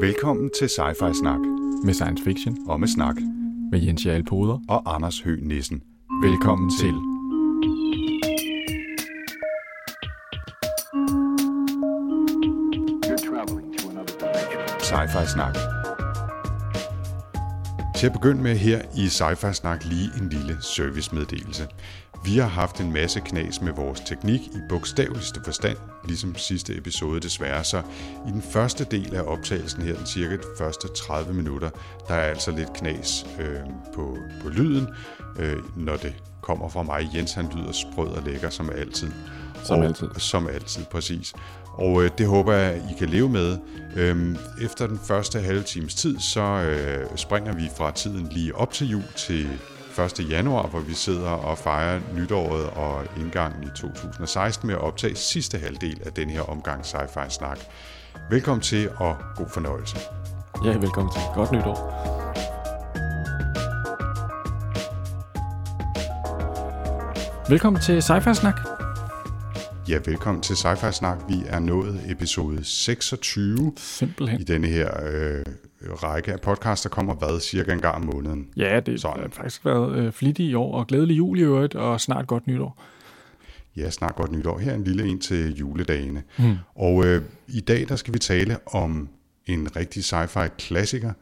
Velkommen til Sci-Fi Snak. Med science fiction. Og med snak. Med Jens J. Alpoder. Og Anders Høgh Nissen. Velkommen til. Sci-Fi Snak. Til at begynde med her i Sci-Fi Snak lige en lille servicemeddelelse. Vi har haft en masse knas med vores teknik i bogstaveligste forstand, ligesom sidste episode desværre, så i den første del af optagelsen her, den cirka de første 30 minutter, der er altså lidt knas på lyden, når det kommer fra mig. Jens han lyder sprød og lækker som altid. Som altid, præcis. Og det håber jeg, I kan leve med. Efter den første halve times tid, så springer vi fra tiden lige op til jul til 1. januar, hvor vi sidder og fejrer nytåret og indgangen i 2016 med at optage sidste halvdel af den her omgang Sci-Fi Snak. Velkommen til, og god fornøjelse. Ja, velkommen til. Godt nytår. Velkommen til Sci-Fi Snak. Ja, velkommen til Sci-Fi Snak. Vi er nået episode 26 simpelthen. I denne her række af podcasts, der kommer cirka en gang om måneden. Ja, det har faktisk været flittig i år, og glædelig jul i øvrigt, og snart godt nytår. Ja, snart godt nytår. Her en lille en til juledagene. Og i dag der skal vi tale om en rigtig sci-fi klassiker,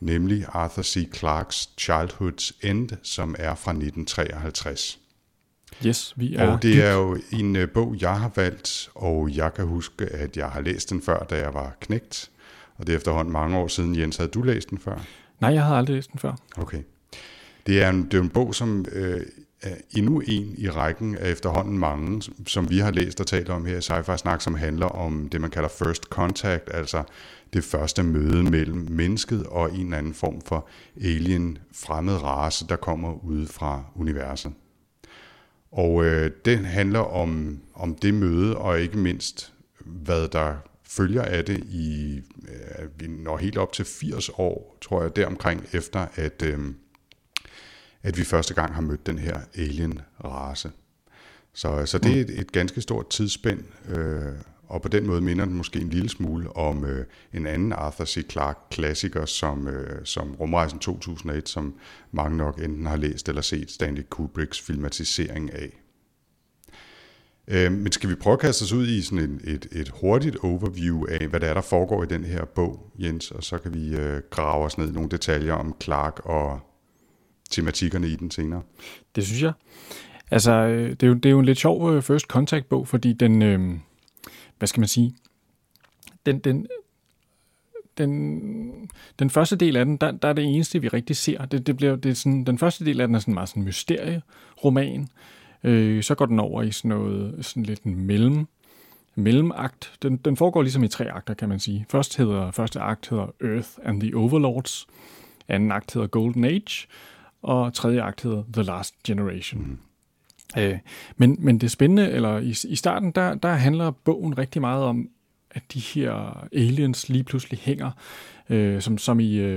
nemlig Arthur C. Clarkes Childhood's End, som er fra 1953. Yes, vi er. Og det er jo en bog, jeg har valgt, og jeg kan huske, at jeg har læst den før, da jeg var knægt. Og det er efterhånden mange år siden. Jens, havde du læst den før? Nej, jeg havde aldrig læst den før. Okay. Det er en bog, som er endnu en i rækken af efterhånden mange, som vi har læst og talt om her i Sci-Fi Snak, som handler om det, man kalder first contact, altså det første møde mellem mennesket og en eller anden form for alien fremmed race, der kommer ude fra universet. Og den handler om det møde, og ikke mindst, hvad der følger af det i, vi når helt op til 80 år, tror jeg, deromkring efter, at vi første gang har mødt den her alien-race. Så det er et ganske stort tidsspænd, og på den måde minder den måske en lille smule om en anden Arthur C. Clarke-klassiker, som Rumrejsen 2001, som mange nok enten har læst eller set Stanley Kubricks filmatisering af. Men skal vi prøve at kaste os ud i sådan et hurtigt overview af, hvad der foregår i den her bog, Jens, og så kan vi grave os ned i nogle detaljer om Clarke og tematikkerne i den senere? Det synes jeg. Altså, det er jo en lidt sjov first contact-bog, fordi den... hvad skal man sige? Den første del af den, der er det eneste, vi rigtig ser. Det er sådan, den første del af den er sådan meget sådan mysterieroman. Så går den over i sådan noget sådan lidt en mellemakt. Den foregår ligesom i tre akter, kan man sige. Første akt hedder Earth and the Overlords. Anden akt hedder Golden Age. Og tredje akt hedder The Last Generation. Men det spændende, eller i starten, der handler bogen rigtig meget om, at de her aliens lige pludselig hænger, som i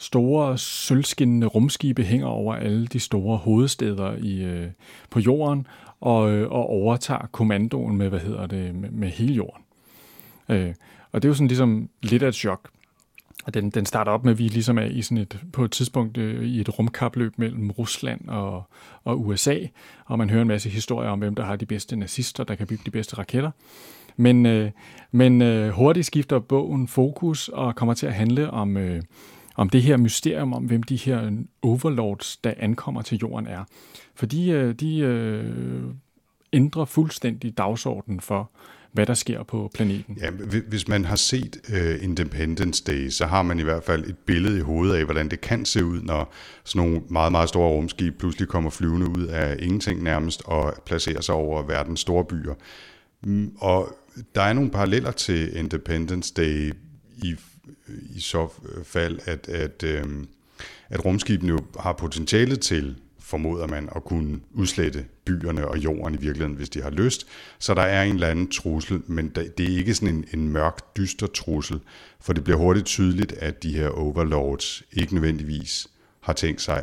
store sølvskinnende rumskibe hænger over alle de store hovedsteder på jorden, og overtager kommandoen med, med hele jorden. Og det er jo sådan ligesom lidt af et chok. Og den starter op med, at vi ligesom er i sådan på et tidspunkt i et rumkapløb mellem Rusland og USA, og man hører en masse historier om, hvem der har de bedste nazister, der kan bygge de bedste raketter. Men hurtigt skifter bogen fokus og kommer til at handle om det her mysterium, om hvem de her overlords, der ankommer til jorden, er. Fordi de ændrer fuldstændig dagsordenen for, hvad der sker på planeten. Ja, hvis man har set Independence Day, så har man i hvert fald et billede i hovedet af, hvordan det kan se ud, når sådan nogle meget, meget store rumskib pludselig kommer flyvende ud af ingenting nærmest og placerer sig over verdens store byer. Og der er nogle paralleller til Independence Day i så fald, at rumskibene jo har potentiale til, formoder man, at kunne udslette byerne og jorden i virkeligheden, hvis de har lyst. Så der er en eller anden trussel, men det er ikke sådan en mørk, dyster trussel, for det bliver hurtigt tydeligt, at de her overlords ikke nødvendigvis har tænkt sig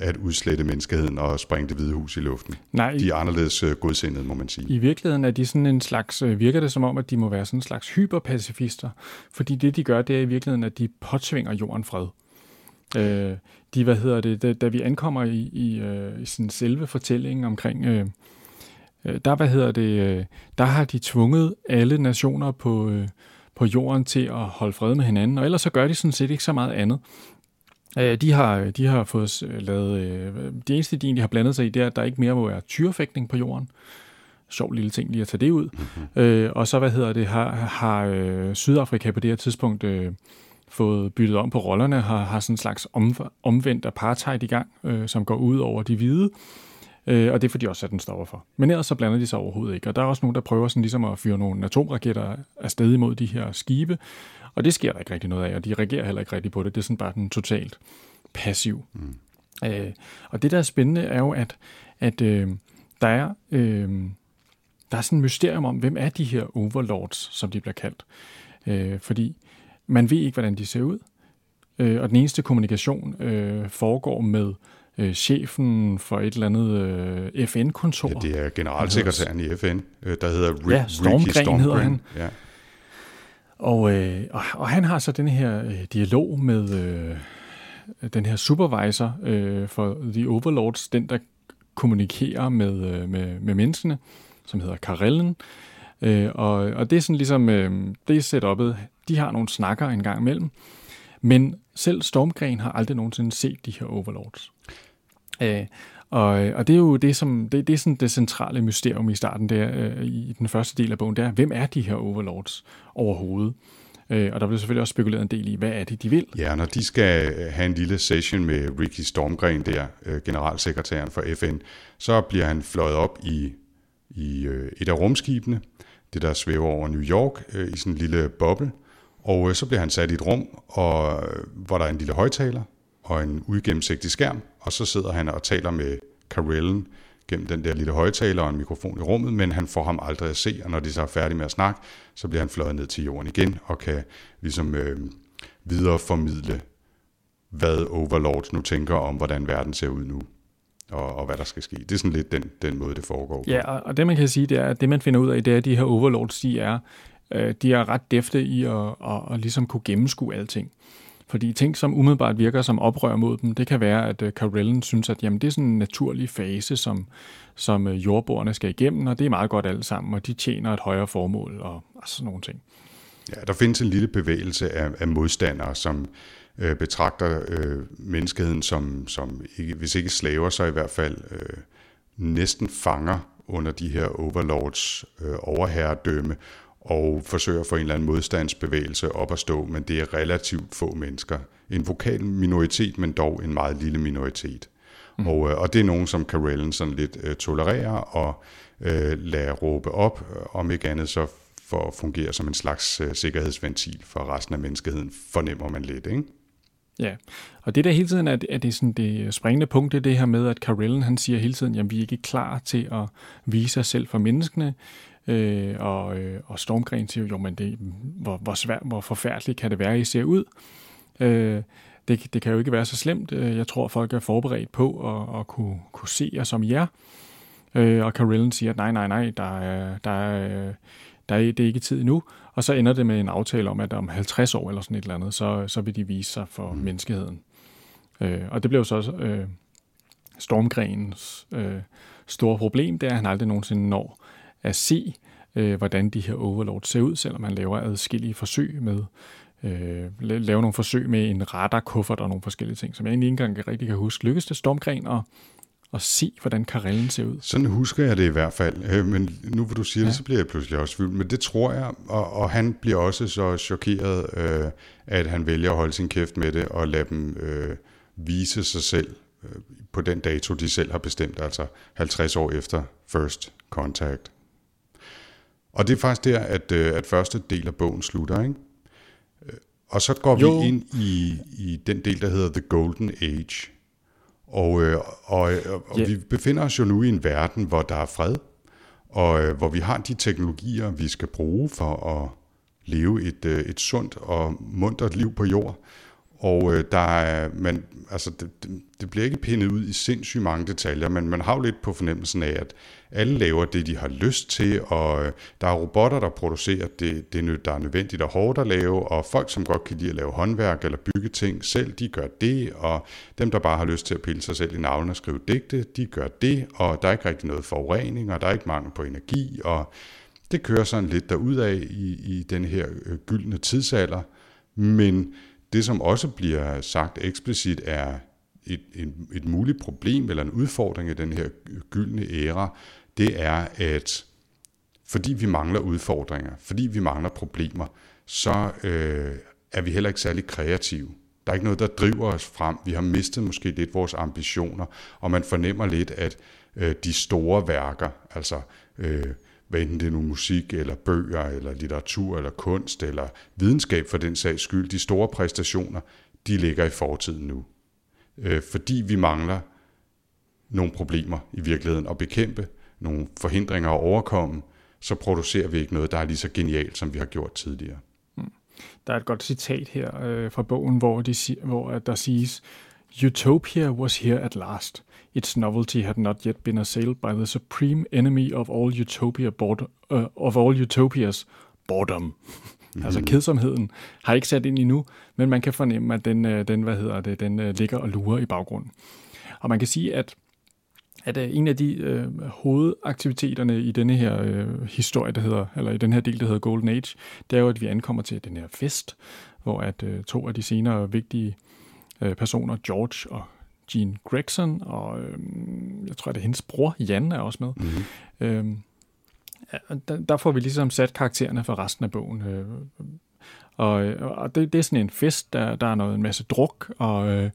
at udslette menneskeheden og springe Det Hvide Hus i luften. Nej, de er anderledes godsindede, må man sige. I virkeligheden er de sådan en slags, virker det som om, at de må være sådan en slags hyperpacifister, fordi det, de gør, det er i virkeligheden, at de påtvinger jorden fred. Da vi ankommer i sådan selve fortællingen omkring... Der har de tvunget alle nationer på jorden til at holde fred med hinanden, og ellers så gør de sådan set ikke så meget andet. De har fået lavet... Det eneste, de egentlig har blandet sig i, det er, at der ikke mere må være tyrefægtning på jorden. Sjov lille ting lige at tage det ud. Mm-hmm. Har Sydafrika på det her tidspunkt fået byttet om på rollerne, har sådan en slags omvendt apartheid i gang, som går ud over de hvide. Og det får de også sat en stopper for. Men ellers så blander de sig overhovedet ikke. Og der er også nogen, der prøver sådan ligesom at fyre nogle atomraketter afsted imod de her skibe. Og det sker der ikke rigtig noget af, og de reagerer heller ikke rigtig på det. Det er sådan bare den totalt passiv. Mm. Og det, der er spændende, er jo, at der er sådan et mysterium om, hvem er de her overlords, som de bliver kaldt. Fordi man ved ikke, hvordan de ser ud. Og den eneste kommunikation foregår med... chefen for et eller andet FN-kontor. Ja, det er generalsekretæren i FN, der hedder Ricky Stormgren. Hedder han. Ja. Og han har så den her dialog med den her supervisor for The Overlords, den der kommunikerer med menneskene, som hedder Karellen. Og det er sådan ligesom, det er setupet. De har nogle snakker en gang imellem, men selv Stormgren har aldrig nogensinde set de her overlords. Og det er jo det, som det er sådan det centrale mysterium i starten der, i den første del af bogen, det er, hvem er de her overlords overhovedet? Og der bliver selvfølgelig også spekuleret en del i, hvad er det, de vil? Ja, når de skal have en lille session med Ricky Stormgren der, generalsekretæren for FN, så bliver han fløjet op i et af rumskibene, det der svæver over New York, i sådan en lille boble. Og så bliver han sat i et rum, hvor der er en lille højtaler og en uigennemsigtig skærm, og så sidder han og taler med Karellen gennem den der lille højtaler og en mikrofon i rummet, men han får ham aldrig at se, og når de så er færdige med at snakke, så bliver han fløjet ned til jorden igen og kan ligesom videreformidle, hvad Overlords nu tænker om, hvordan verden ser ud nu. Og hvad der skal ske. Det er sådan lidt den måde, det foregår. Ja, og det man kan sige, det er, at det man finder ud af, det er, at de her Overlords, de er ret dæfte i at ligesom kunne gennemskue alting. Fordi ting, som umiddelbart virker som oprør mod dem, det kan være, at Karellen synes, at jamen, det er sådan en naturlig fase, som jordboerne skal igennem, og det er meget godt alt sammen, og de tjener et højere formål og sådan nogle ting. Ja, der findes en lille bevægelse af modstandere, som betragter menneskeheden som ikke, hvis ikke slaver, så i hvert fald næsten fanger under de her overlords overherredømme, og forsøger for en eller anden modstandsbevægelse op at stå, men det er relativt få mennesker. En vokal minoritet, men dog en meget lille minoritet. Mm. Og det er nogen, som Karellen sådan lidt tolererer og lader råbe op, om ikke andet så for at fungere som en slags sikkerhedsventil for resten af menneskeheden, fornemmer man lidt, ikke? Ja, og det der hele tiden er det sådan det springende punkt, det her med, at Karellen han siger hele tiden, jamen vi er ikke klar til at vise os selv for menneskene, og Stormgren siger jo, men det, hvor svært, hvor forfærdeligt kan det være, I ser ud? Det kan jo ikke være så slemt. Jeg tror, folk er forberedt på at kunne se jer som jer. Og Karellen siger, at nej, det er ikke tid endnu. Og så ender det med en aftale om, at om 50 år eller sådan et eller andet, så vil de vise sig for menneskeheden. Og det blev så også Stormgrens store problem, det er, at han aldrig nogensinde når at se, hvordan de her overlords ser ud, selvom man laver adskillige forsøg med, laver nogle forsøg med en radarkuffert og nogle forskellige ting, som jeg egentlig ikke engang rigtig kan huske. Lykkes det Stormgren at se, hvordan Karellen ser ud? Sådan husker jeg det i hvert fald, men nu hvor du siger det, så bliver jeg pludselig også tvivl, men det tror jeg, og han bliver også så chokeret, at han vælger at holde sin kæft med det og lade dem vise sig selv på den dato, de selv har bestemt, altså 50 år efter First Contact. Og det er faktisk der, at første del af bogen slutter, ikke? Og så går vi ind i den del, der hedder The Golden Age. Og vi befinder os jo nu i en verden, hvor der er fred, og hvor vi har de teknologier, vi skal bruge for at leve et sundt og muntert liv på jord. Og det bliver ikke pindet ud i sindssygt mange detaljer, men man har jo lidt på fornemmelsen af, at alle laver det, de har lyst til, og der er robotter, der producerer det, der er nødvendigt og hårdt at lave, og folk, som godt kan lide at lave håndværk eller bygge ting selv, de gør det, og dem, der bare har lyst til at pille sig selv i navlen og skrive digte, de gør det, og der er ikke rigtig noget forurening, og der er ikke mangel på energi, og det kører sådan lidt derudad i den her gyldne tidsalder, men det, som også bliver sagt eksplicit, er et muligt problem eller en udfordring i den her gyldne æra, det er, at fordi vi mangler udfordringer, fordi vi mangler problemer, så er vi heller ikke særlig kreative. Der er ikke noget, der driver os frem. Vi har mistet måske lidt vores ambitioner, og man fornemmer lidt, at de store værker, altså hvad enten det er nu musik, eller bøger, eller litteratur, eller kunst, eller videnskab for den sags skyld, de store præstationer, de ligger i fortiden nu. Fordi vi mangler nogle problemer i virkeligheden at bekæmpe, nogle forhindringer at overkomme, så producerer vi ikke noget, der er lige så genialt, som vi har gjort tidligere. Der er et godt citat her fra bogen, hvor der siges, Utopia was here at last. Its novelty had not yet been assailed by the supreme enemy of all utopia of all utopias, boredom. Mm-hmm. Altså kedsomheden har ikke sat ind endnu, men man kan fornemme, at den ligger og lurer i baggrunden. Og man kan sige, at en af de hovedaktiviteterne i denne her historie, eller i den her del, der hedder Golden Age, det er jo, at vi ankommer til den her fest, hvor at to af de senere vigtige personer, George og Jean Gregson, og jeg tror, at det er hendes bror, Jan, er også med. Mm-hmm. Der får vi ligesom sat karaktererne for resten af bogen. Og det er sådan en fest, der er noget, en masse druk, og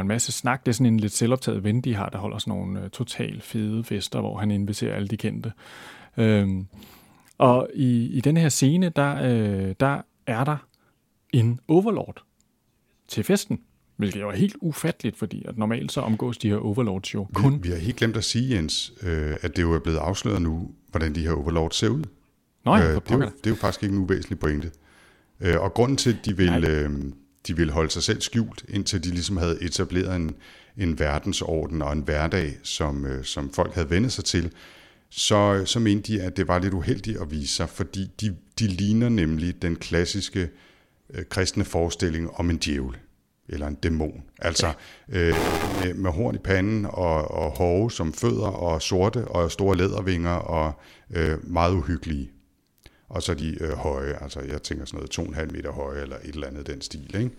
en masse snak. Det er sådan en lidt selvoptaget ven, de har, der holder sådan nogle totalt fede fester, hvor han inviterer alle de kendte. Og i den her scene, der er der en overlord til festen, hvilket jo er helt ufatteligt, fordi at normalt så omgås de her overlords jo kun... Vi har helt glemt at sige, Jens, at det jo er blevet afsløret nu, hvordan de her overlords ser ud. Nå, det er jo faktisk ikke en uvæsentlig pointe. Og grunden til, at de ville holde sig selv skjult, indtil de ligesom havde etableret en verdensorden og en hverdag, som folk havde vendt sig til, så mente de, at det var lidt uheldigt at vise sig, fordi de ligner nemlig den klassiske kristne forestilling om en djævel eller en dæmon. Altså med horn i panden og hove som fødder og sorte og store lædervinger og meget uhyggelige. Og så de høje, altså jeg tænker sådan noget 2,5 meter høje eller et eller andet den stil. Ikke?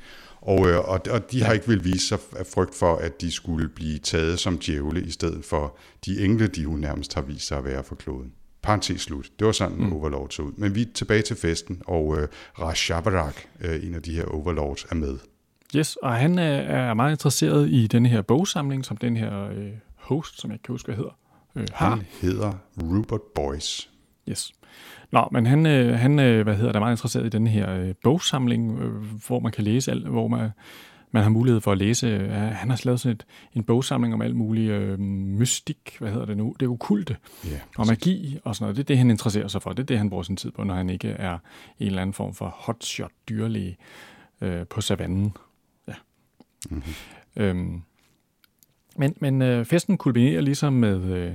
Og de har ikke ville vise sig af frygt for, at de skulle blive taget som djævle i stedet for de engle, de jo nærmest har vist sig at være for kloden. Parentes slut. Det var sådan, en overlord så ud. Men vi er tilbage til festen, og Rajabarak, en af de her overlords, er med. Yes, og han er meget interesseret i denne her bogsamling, som den her host, som jeg ikke kan huske, hvad hedder, har. Han hedder Rupert Boyce. Yes. Nå, men han er meget interesseret i denne her bogsamling, hvor man kan læse alt, hvor man har mulighed for at læse. Han har lavet sådan en bogsamling om alt muligt mystik, det okkulte, og magi og sådan noget. Det er det, han interesserer sig for. Det er det, han bruger sin tid på, når han ikke er en eller anden form for hotshot dyrlæge på savannen. Ja. Mm-hmm. Men festen kulminerer ligesom med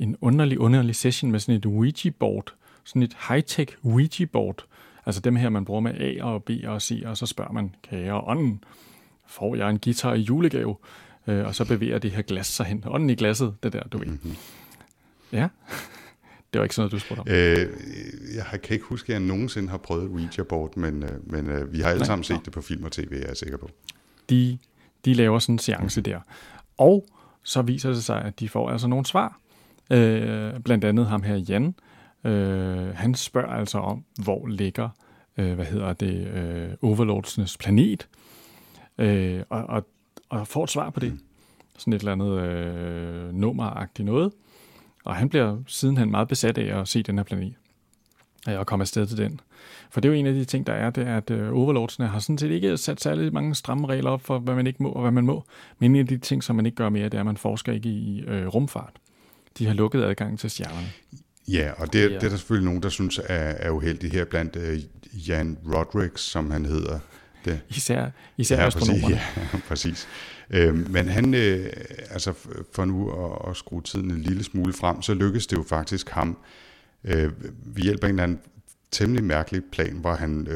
en underlig session med sådan et Ouija-board, sådan et high-tech Ouija-board. Altså dem her, man bruger med A og B og C, og så spørger man, kære ånden, får jeg en guitar i julegave? Og så bevæger det her glas sig hen. Ånden i glasset, det der, du ved. Mm-hmm. Ja, det var ikke sådan noget, du spurgte om. Jeg kan ikke huske, at jeg nogensinde har prøvet Ouija-board, men vi har alle sammen set det på film og tv, jeg er sikker på. De laver sådan en seance der. Og så viser det sig, at de får altså nogle svar. Blandt andet ham her, Jan. Han spørger altså om, hvor ligger overlordsenes planet, og får et svar på det, sådan et eller andet nummeragtigt noget, og han bliver sidenhen meget besat af at se den her planet og komme afsted til den, for det er jo en af de ting, der er, det er, at overlordsene har sådan set ikke sat særlig mange stramme regler op for, hvad man ikke må og hvad man må, men en af de ting, som man ikke gør mere, det er, at man forsker ikke i rumfart. De har lukket adgangen til stjernerne. Ja, og det er der selvfølgelig nogen, der synes er uheldigt her blandt Jan Rodricks, som han hedder. Det. Især astronomerne. Ja, præcis. Men han, altså for nu at skrue tiden en lille smule frem, så lykkedes det jo faktisk ham ved hjælp af en eller anden temmelig mærkelig plan, hvor han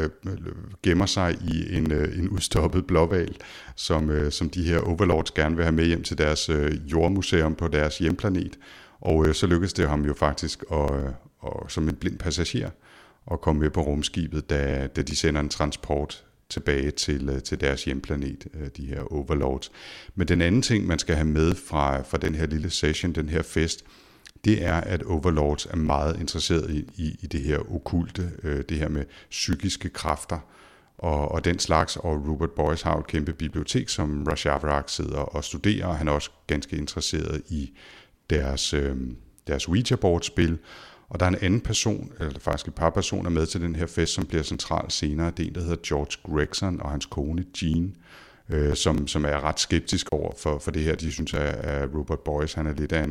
gemmer sig i en udstoppet blåhval, som de her overlords gerne vil have med hjem til deres jordmuseum på deres hjemplanet. Og så lykkedes det ham jo faktisk at som en blind passager at komme med på rumskibet, da de sender en transport tilbage til deres hjemplanet, de her overlords. Men den anden ting, man skal have med fra den her lille session, den her fest, det er, at overlords er meget interesseret i det her okkulte, det her med psykiske kræfter og den slags. Og Rupert Boyce har et kæmpe bibliotek, som Rajabarak sidder og studerer, og han er også ganske interesseret i deres Ouija-board-spil. Og der er en anden person, eller faktisk et par personer med til den her fest, som bliver central senere. Det er en, der hedder George Gregson og hans kone Jean, som er ret skeptisk over for det her. De synes, at Rupert Boyce, han er lidt af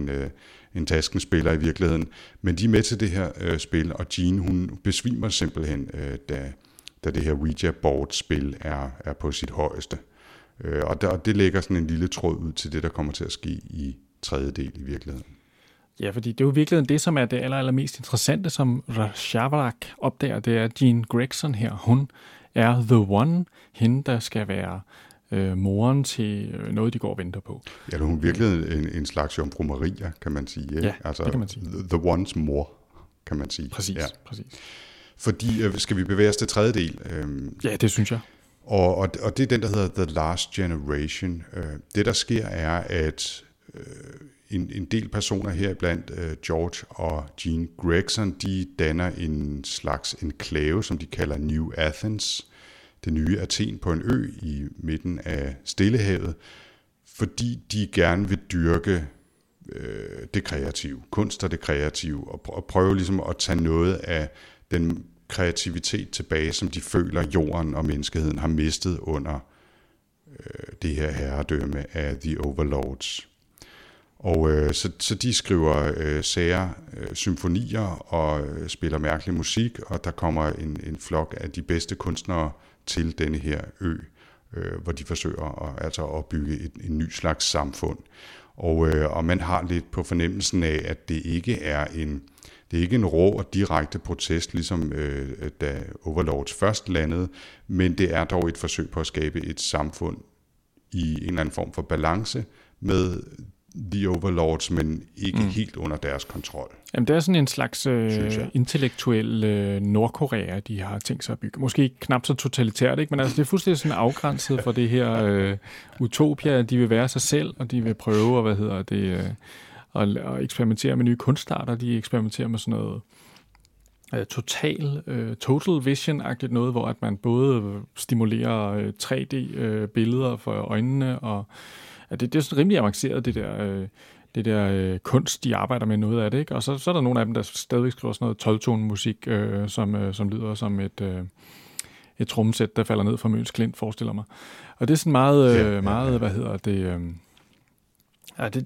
en taskenspiller i virkeligheden. Men de er med til det her spil, og Jean, hun besvimer simpelthen, da det her Ouija-board-spil er på sit højeste. Og det lægger sådan en lille tråd ud til det, der kommer til at ske i tredje del i virkeligheden. Ja, fordi det er jo virkelig det, som er det allermest interessante, som Rajabarak opdager, det er Jean Gregson her. Hun er the one, hende der skal være moren til noget, de går og venter på. Ja, hun er virkelig en slags jomfru Maria, kan man sige. Ikke? Ja, altså, det kan man sige. The ones mor, kan man sige. Præcis, ja. Præcis. Fordi, skal vi bevæge os til tredje del? Ja, det synes jeg. Og det er den, der hedder The Last Generation. Det, der sker, er, at en del personer her blandt George og Jean Gregson, de danner en slags enklave, som de kalder New Athens, det nye Athen på en ø i midten af Stillehavet, fordi de gerne vil dyrke det kreative, kunst og det kreative, og prøve ligesom at tage noget af den kreativitet tilbage, som de føler jorden og menneskeheden har mistet under det her herredømme af The Overlords. Og så de skriver sære symfonier og spiller mærkelig musik, og der kommer en flok af de bedste kunstnere til denne her ø, hvor de forsøger at bygge en ny slags samfund. Og man har lidt på fornemmelsen af, at det ikke er en rå og direkte protest, ligesom da Overlords først landede, men det er dog et forsøg på at skabe et samfund i en eller anden form for balance med The Overlords, men ikke helt under deres kontrol. Jamen, det er sådan en slags intellektuel Nordkorea, de har tænkt sig at bygge. Måske ikke knap så totalitært, ikke? Men altså, det er fuldstændig sådan afgrænset for det her utopia. De vil være sig selv, og de vil prøve at eksperimentere med nye kunstarter. De eksperimenterer med sådan noget total vision-agtigt noget, hvor at man både stimulerer 3D-billeder for øjnene og det er sådan rimelig avanceret, det der kunst, de arbejder med noget af det, ikke? Og så er der nogle af dem, der stadigvæk skriver sådan noget 12-tone-musik, som lyder som et trommesæt, der falder ned fra Møns Klint, forestiller mig. Og det er sådan meget. Hvad hedder det?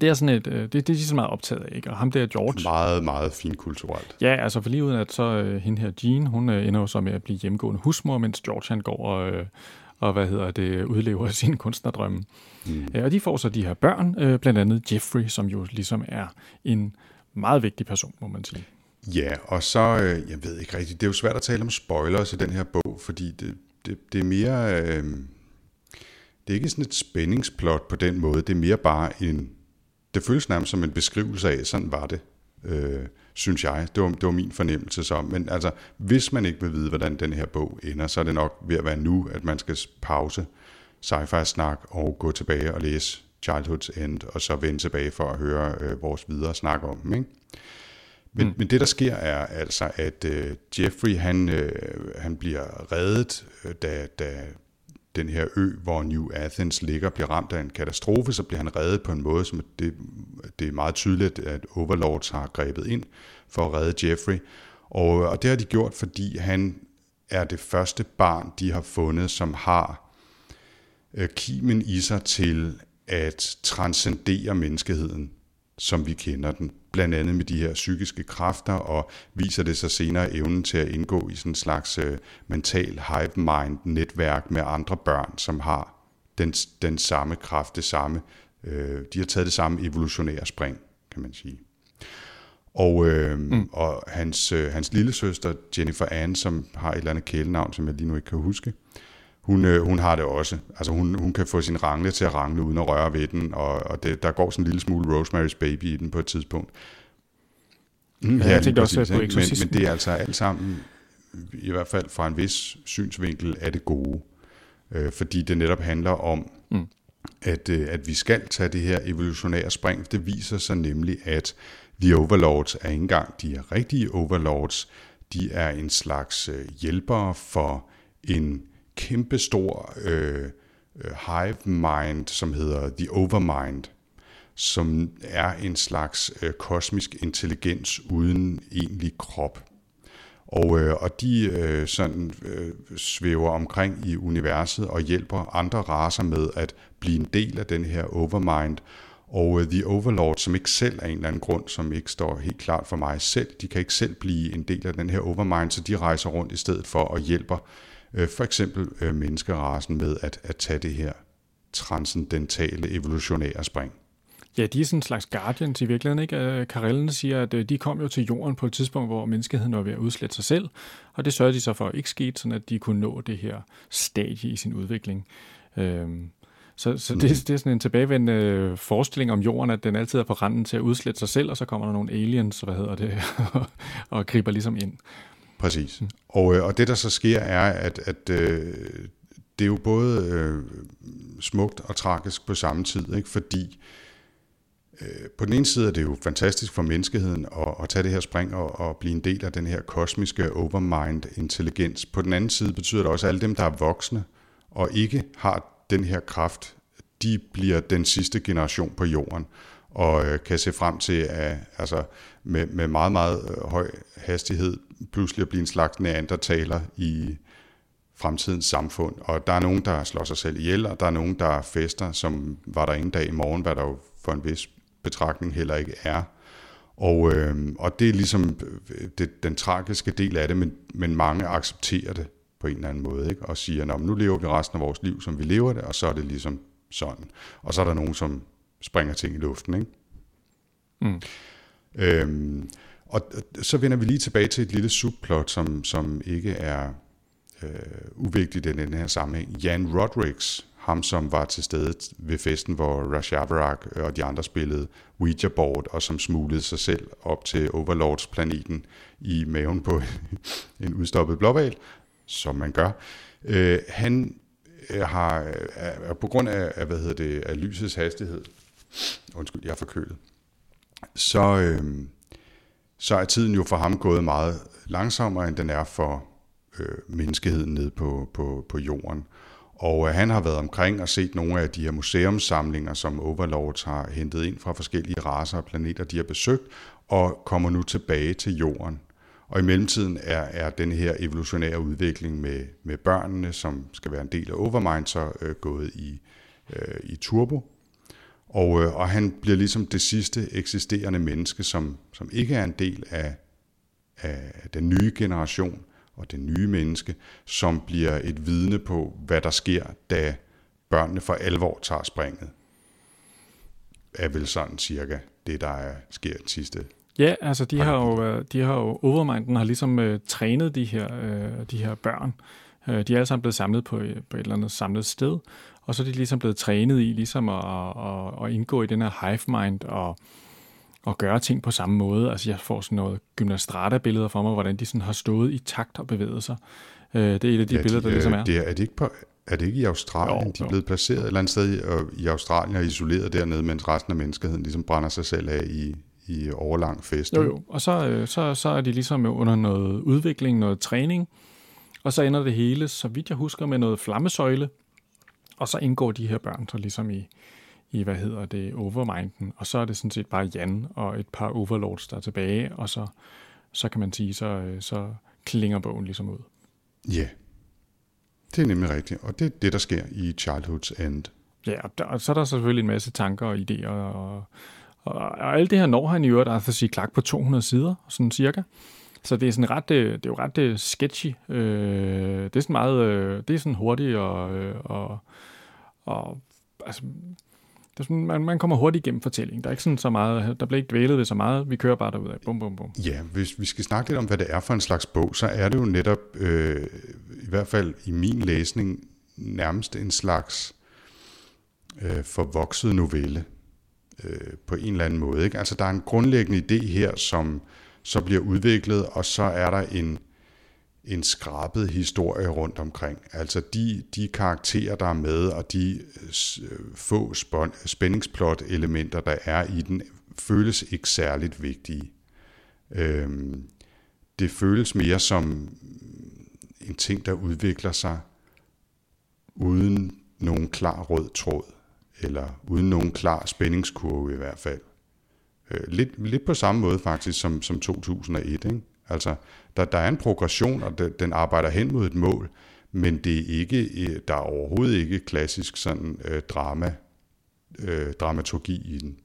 Det er sådan et, det er sådan meget optaget af, ikke? Og ham der George. Meget, meget finkulturelt. Ja, altså for lige uden at så hende her Jean, hun ender jo så med at blive hjemmegående husmor, mens George han går og udlever sine kunstnerdrømme. Og de får så de her børn, blandt andet Jeffrey, som jo ligesom er en meget vigtig person, må man sige. Ja, og så, jeg ved ikke rigtigt, det er jo svært at tale om spoilers i den her bog, fordi det er mere, det er ikke sådan et spændingsplot på den måde, det er mere bare det føles nærmest som en beskrivelse af, sådan var det, synes jeg. Det var min fornemmelse så. Men altså, hvis man ikke vil vide, hvordan den her bog ender, så er det nok ved at være nu, at man skal pause Sci-Fi Snak og gå tilbage og læse Childhood's End, og så vende tilbage for at høre vores videre snak om dem, ikke? Men det, der sker, er altså, at Jeffrey, han bliver reddet, da den her ø, hvor New Athens ligger, bliver ramt af en katastrofe, så bliver han reddet på en måde, som det er meget tydeligt, at Overlords har grebet ind for at redde Jeffrey. Og det har de gjort, fordi han er det første barn, de har fundet, som har kimen i sig til at transcendere menneskeheden, som vi kender den. blandt andet med de her psykiske kræfter, og viser det sig senere evnen til at indgå i sådan en slags mental hive-mind-netværk med andre børn, som har den samme kraft, det samme. De har taget det samme evolutionære spring, kan man sige. Og hans lillesøster, Jennifer Ann, som har et eller andet kælenavn, som jeg lige nu ikke kan huske, hun har det også. Altså hun kan få sin rangle til at rangle uden at røre ved den, og det, der går sådan en lille smule Rosemary's Baby i den på et tidspunkt. Jeg tænkte også, at men det er altså alt sammen, i hvert fald fra en vis synsvinkel, er det gode. Fordi det netop handler om, at vi skal tage det her evolutionære spring. Det viser sig nemlig, at de overlords er ikke engang de er rigtige overlords. De er en slags hjælpere for en kæmpestor hive mind, som hedder The Overmind, som er en slags kosmisk intelligens uden egentlig krop. Og de svæver omkring i universet og hjælper andre racer med at blive en del af den her Overmind. Og The Overlord, som ikke selv af en eller anden grund, som ikke står helt klart for mig selv, de kan ikke selv blive en del af den her Overmind, så de rejser rundt i stedet for og hjælper for eksempel menneskeracen med at tage det her transcendentale evolutionære spring. Ja, de er sådan en slags guardians i virkeligheden, ikke? Karellen siger, at de kom jo til jorden på et tidspunkt, hvor menneskeheden var ved at udslette sig selv, og det sørgede de så for at ikke skete, sådan at de kunne nå det her stadie i sin udvikling. Så det er sådan en tilbagevendende forestilling om jorden, at den altid er på randen til at udslette sig selv, og så kommer der nogle aliens, og griber ligesom ind. Præcis. Og det, der så sker, er, at det er jo både smukt og tragisk på samme tid, ikke? Fordi på den ene side er det jo fantastisk for menneskeheden at tage det her spring og blive en del af den her kosmiske overmind-intelligens. På den anden side betyder det også, at alle dem, der er voksne og ikke har den her kraft, de bliver den sidste generation på jorden og kan se frem til at, altså med meget, meget høj hastighed pludselig at blive en slags neandertaler i fremtidens samfund. Og der er nogen, der slår sig selv ihjel, og der er nogen, der fester, som var der ingen dag i morgen, hvad der jo for en vis betragtning heller ikke er. Og det er ligesom den tragiske del af det, men mange accepterer det på en eller anden måde, ikke? Og siger, nu lever vi resten af vores liv, som vi lever det, og så er det ligesom sådan. Og så er der nogen, som springer ting i luften, ikke? Mm. Og så vender vi lige tilbage til et lille subplot, som ikke er uvigtigt i den her sammenhæng. Jan Rodricks, ham som var til stede ved festen, hvor Rajabarak og de andre spillede Ouija board, og som smuglede sig selv op til Overlords-planeten i maven på en udstoppet blåhval, som man gør. Han har på grund af af lysets hastighed, undskyld, jeg er forkølet, så er tiden jo for ham gået meget langsommere, end den er for menneskeheden nede på jorden. Og han har været omkring og set nogle af de her museumssamlinger, som Overlords har hentet ind fra forskellige racer og planeter, de har besøgt, og kommer nu tilbage til jorden. Og i mellemtiden er den her evolutionære udvikling med børnene, som skal være en del af Overmind, så gået i turbo. Og han bliver ligesom det sidste eksisterende menneske, som ikke er en del af den nye generation og det nye menneske, som bliver et vidne på, hvad der sker, da børnene for alvor tager springet. Er vel sådan cirka det, der sker den sidste. Ja, altså de har jo Overminden har ligesom trænet de her børn. De er alle sammen blevet samlet på et eller andet samlet sted, og så er de ligesom blevet trænet i ligesom at indgå i den her hive-mind og gøre ting på samme måde. Altså jeg får sådan noget gymnastrata-billeder for mig, hvordan de sådan har stået i takt og bevæget sig. Det er et af de billeder, der ligesom er. Er det ikke i Australien, de er blevet placeret et eller andet sted i Australien og isoleret dernede, mens resten af menneskeheden ligesom brænder sig selv af i overlang fest? Jo. Og så er de ligesom under noget udvikling, noget træning, og så ender det hele, så vidt jeg husker, med noget flammesøjle, og så indgår de her børn så ligesom i Overminden, og så er det sådan set bare Jan og et par overlords, der er tilbage, og så kan man sige, så klinger bogen ligesom ud. Ja, yeah. Det er nemlig rigtigt, og det er det, der sker i Childhood's End. Ja, og så er der selvfølgelig en masse tanker og idéer og Og alt det her når han i øvrigt, Arthur C. Clarke, på 200 sider, sådan cirka. Så det er sådan ret, det er jo ret sketchy. Det er sådan meget, det er sådan hurtigt og altså, det er sådan, man kommer hurtigt igennem fortællingen. Der er ikke sådan så meget, der bliver ikke dvælet ved så meget. Vi kører bare derudad. Bum bum bum. Ja, hvis vi skal snakke lidt om hvad det er for en slags bog, så er det jo netop i hvert fald i min læsning nærmest en slags forvokset novelle på en eller anden måde, ikke? Altså der er en grundlæggende idé her, som så bliver udviklet, og så er der en skrabet historie rundt omkring. Altså de karakterer, der er med, og de få spændingsplot-elementer, der er i den, føles ikke særligt vigtige. Det føles mere som en ting, der udvikler sig uden nogen klar rød tråd, eller uden nogen klar spændingskurve i hvert fald. Lidt på samme måde faktisk som 2001, ikke? Altså, der er en progression, og den arbejder hen mod et mål, men det er ikke, der er overhovedet ikke klassisk sådan dramaturgi i den.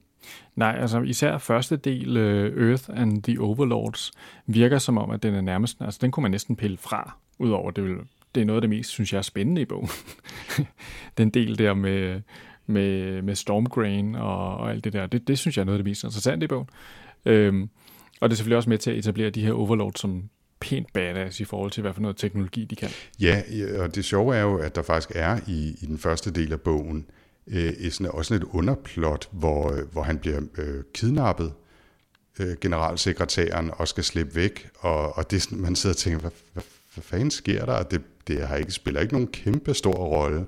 Nej, altså især første del, Earth and the Overlords, virker som om, at den er nærmest, altså den kunne man næsten pille fra, udover det er noget af det mest, synes jeg, er spændende i bogen. Den del der med Stormgren og alt det der, det synes jeg er noget af det mest interessant i bogen. Og det er selvfølgelig også med til at etablere de her overlords som pænt badass i forhold til, hvad for noget teknologi de kan. Ja, og det sjove er jo, at der faktisk er i den første del af bogen også et underplot, hvor han bliver kidnappet, generalsekretæren, og skal slippe væk, og det, man sidder og tænker, hvad fanden sker der? Og det spiller ikke nogen kæmpe stor rolle.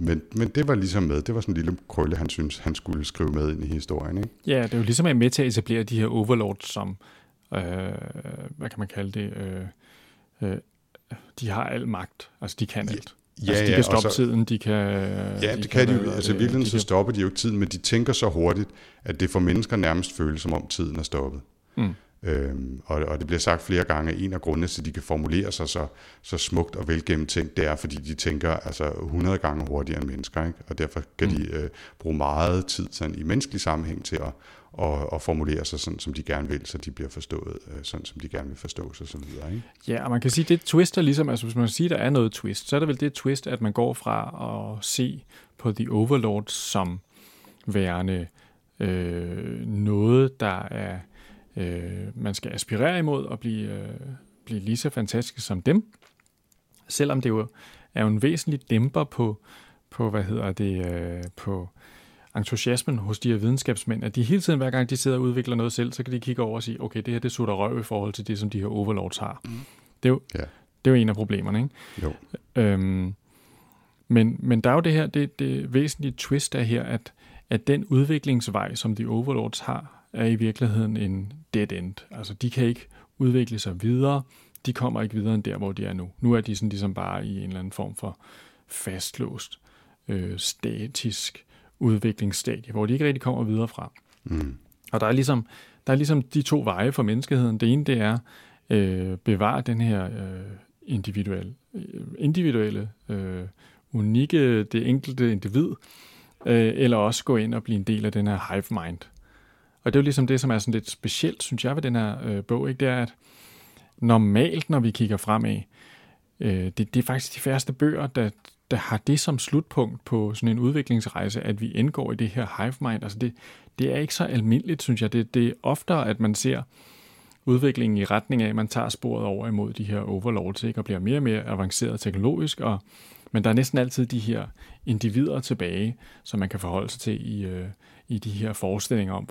Men det var ligesom med. Det var sådan en lille krølle, han synes, han skulle skrive med ind i historien, ikke? Ja, det er jo ligesom at med til at etablere de her overlords, som hvad kan man kalde det? De har al magt. Altså, de kan alt. Ja, altså, de kan stoppe tiden, de kan... Ja, det kan de jo. Altså, i virkeligheden så stopper de jo ikke tiden, men de tænker så hurtigt, at det for mennesker nærmest føles, som om tiden er stoppet. Mm. Og det bliver sagt flere gange, at en af grundene til, at de kan formulere sig så smukt og velgennemtænkt, det er, fordi de tænker altså 100 gange hurtigere end mennesker, ikke? Og derfor kan de bruge meget tid sådan, i menneskelig sammenhæng til at formulere sig sådan, som de gerne vil, så de bliver forstået, sådan som de gerne vil forstås og så videre, ikke? Ja, og man kan sige, det twister ligesom, altså hvis man siger, der er noget twist, så er der vel det twist, at man går fra at se på The Overlords som værende noget, der er man skal aspirere imod og blive lige så fantastisk som dem, selvom det jo er en væsentlig dæmper på på entusiasmen hos de her videnskabsmænd, at de hele tiden, hver gang de sidder og udvikler noget selv, så kan de kigge over og sige, okay, det her det sutter røv i forhold til det, som de her overlords har. Det er jo en af problemerne, ikke? Jo. Men der er jo det her, det væsentlige twist er her, at den udviklingsvej, som de overlords har, er i virkeligheden en dead end. Altså, de kan ikke udvikle sig videre. De kommer ikke videre end der, hvor de er nu. Nu er de sådan ligesom bare i en eller anden form for fastlåst, statisk udviklingsstadie, hvor de ikke rigtig kommer videre fra. Mm. Og der er ligesom de to veje for menneskeheden. Det ene, det er bevare den her individuelle, unikke, det enkelte individ, eller også gå ind og blive en del af den her hive mind. Og det er jo ligesom det, som er sådan lidt specielt, synes jeg, ved den her bog, ikke? Det er, at normalt, når vi kigger fremad, det er faktisk de færreste bøger, der har det som slutpunkt på sådan en udviklingsrejse, at vi indgår i det her hive mind. Altså det er ikke så almindeligt, synes jeg. Det er oftere, at man ser udviklingen i retning af, at man tager sporet over imod de her overlords, ikke? Og bliver mere og mere avanceret teknologisk, men der er næsten altid de her individer tilbage, som man kan forholde sig til i de her forestillinger om,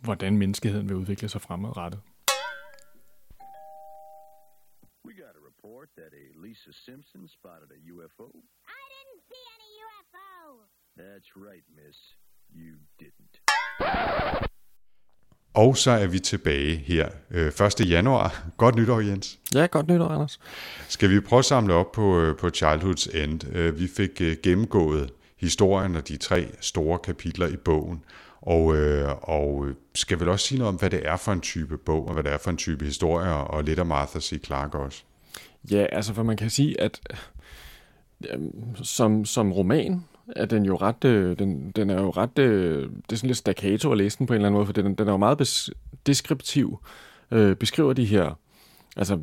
hvordan menneskeheden vil udvikle sig fremadrettet. We got a report that a Lisa Simpson spotted a UFO. I didn't see any UFO. That's right, miss. You didn't. Og så er vi tilbage her 1. januar. Godt nytår, Jens. Ja, godt nytår, Anders. Skal vi prøve at samle op på Childhood's End? Vi fik gennemgået historien og de 3 store kapitler i bogen, og skal vel også sige noget om, hvad det er for en type bog, og hvad det er for en type historie, og lidt om Arthur C. Clarke også. Ja, altså for man kan sige, at som roman, er den jo ret, den er jo ret, det er sådan lidt staccato at læse den på en eller anden måde, for den er jo meget deskriptiv, beskriver de her, altså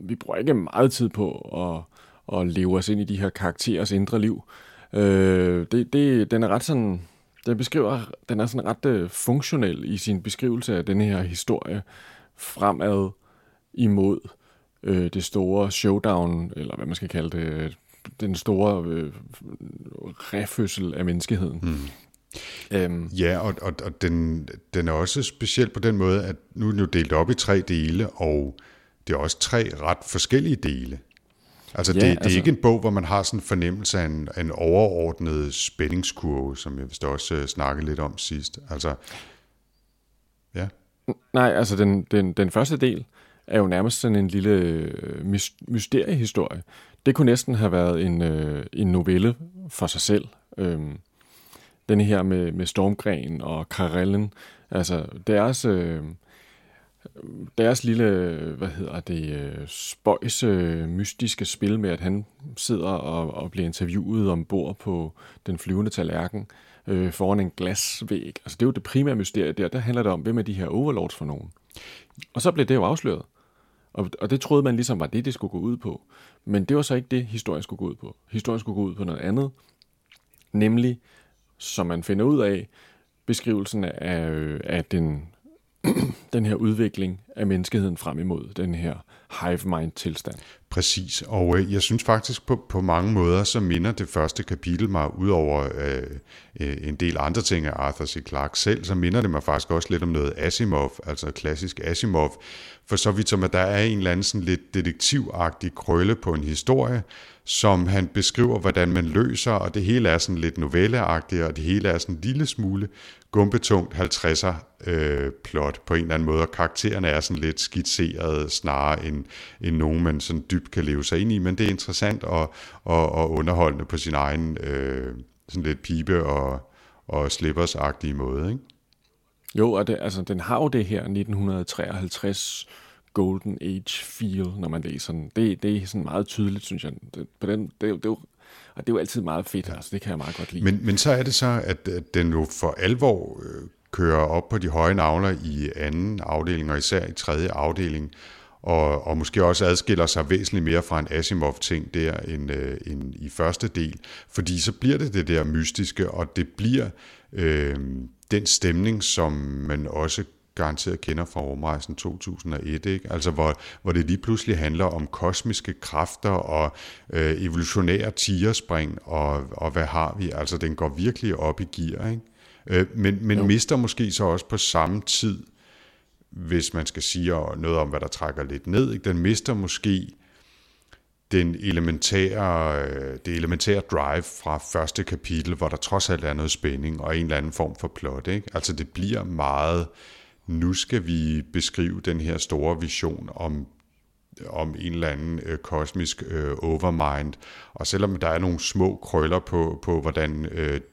vi bruger ikke meget tid på at leve os ind i de her karakterers indre liv. Den er ret sådan, den er sådan ret funktionel i sin beskrivelse af den her historie fremad imod det store showdown, eller hvad man skal kalde det, den store refødsel af menneskeheden. Ja, og den er også speciel på den måde, at nu er den jo delt op i tre dele, og det er også tre ret forskellige dele. Altså, ja, det er ikke en bog, hvor man har sådan en fornemmelse af en overordnet spændingskurve, som jeg vist også snakkede lidt om sidst. Altså, ja. Nej, altså den første del er jo nærmest sådan en lille mysteriehistorie. Det kunne næsten have været en novelle for sig selv. Den her med Stormgren og Karellen. Altså, deres lille, spøjse, mystiske spil med, at han sidder og bliver interviewet ombord på den flyvende tallerken foran en glasvæg. Altså, det er jo det primære mysterie der. Der handler det om, hvem er de her overlords for nogen. Og så blev det jo afsløret. Og det troede man ligesom var det skulle gå ud på. Men det var så ikke det, historien skulle gå ud på. Historien skulle gå ud på noget andet. Nemlig, som man finder ud af, beskrivelsen af den her udvikling af menneskeheden frem imod den her hive-mind-tilstand. Præcis, og jeg synes faktisk på mange måder, så minder det første kapitel mig, udover en del andre ting af Arthur C. Clarke selv, så minder det mig faktisk også lidt om noget Asimov, altså klassisk Asimov, for så vidt som, at der er en eller anden sådan lidt detektivagtig krølle på en historie, som han beskriver, hvordan man løser, og det hele er sådan lidt novelleagtigt, og det hele er sådan en lille smule gumbetungt 50'er plot på en eller anden måde, og karaktererne er sådan lidt skitseret snarere end nogen, man sådan dybt kan leve sig ind i, men det er interessant og underholdende på sin egen sådan lidt pibe og slippers-agtige måde, ikke? Jo, og den har jo det her 1953 Golden Age feel, når man læser den. Det er sådan meget tydeligt, synes jeg. Det er jo altid meget fedt, ja. Altså, det kan jeg meget godt lide. Men så er det så, at den jo for alvor kører op på de høje nagler i anden afdeling, og især i tredje afdeling, og måske også adskiller sig væsentligt mere fra en Asimov-ting der, end i første del, fordi så bliver det der mystiske, og det bliver den stemning, som man også garanteret kender fra Rumrejsen 2001, ikke? Altså hvor det lige pludselig handler om kosmiske kræfter og evolutionære tigerspring, og hvad har vi? Altså den går virkelig op i gear, ikke? Men mister måske så også på samme tid, hvis man skal sige noget om, hvad der trækker lidt ned, ikke? Den mister måske det elementære drive fra første kapitel, hvor der trods alt er noget spænding og en eller anden form for plot, ikke? Altså det bliver meget, nu skal vi beskrive den her store vision om en eller anden kosmisk overmind, og selvom der er nogle små krøller på hvordan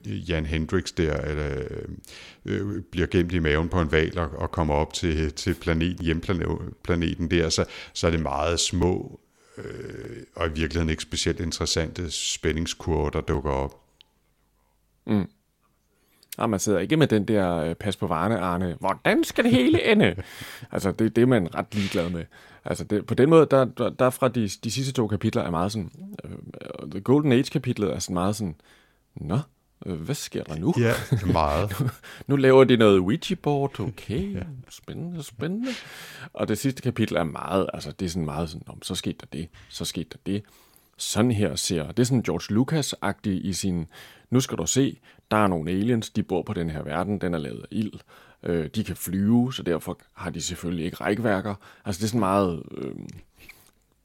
Jan Hendricks der bliver gemt i maven på en hval og kommer op til hjemplaneten der, så er det meget små og i virkeligheden ikke specielt interessante spændingskurver, der dukker op. Mm. Og man sidder ikke med den der pas på varerne, Arne. Hvordan skal det hele ende? Altså, det er man ret ligeglad med. Altså, på den måde, der fra de sidste to kapitler er meget sådan... The Golden Age-kapitlet er sådan meget sådan... Nå, hvad sker der nu? Ja, meget. nu laver de noget Ouija-board, okay. Ja. Spændende. Og det sidste kapitel er meget... Altså, det er sådan meget sådan... Så skete der det, så skete der det. Sådan her ser... Det er sådan George Lucas-agtig i sin... Nu skal du se... Der er nogle aliens, de bor på den her verden, den er lavet af ild. De kan flyve, så derfor har de selvfølgelig ikke rækværker. Altså det er sådan meget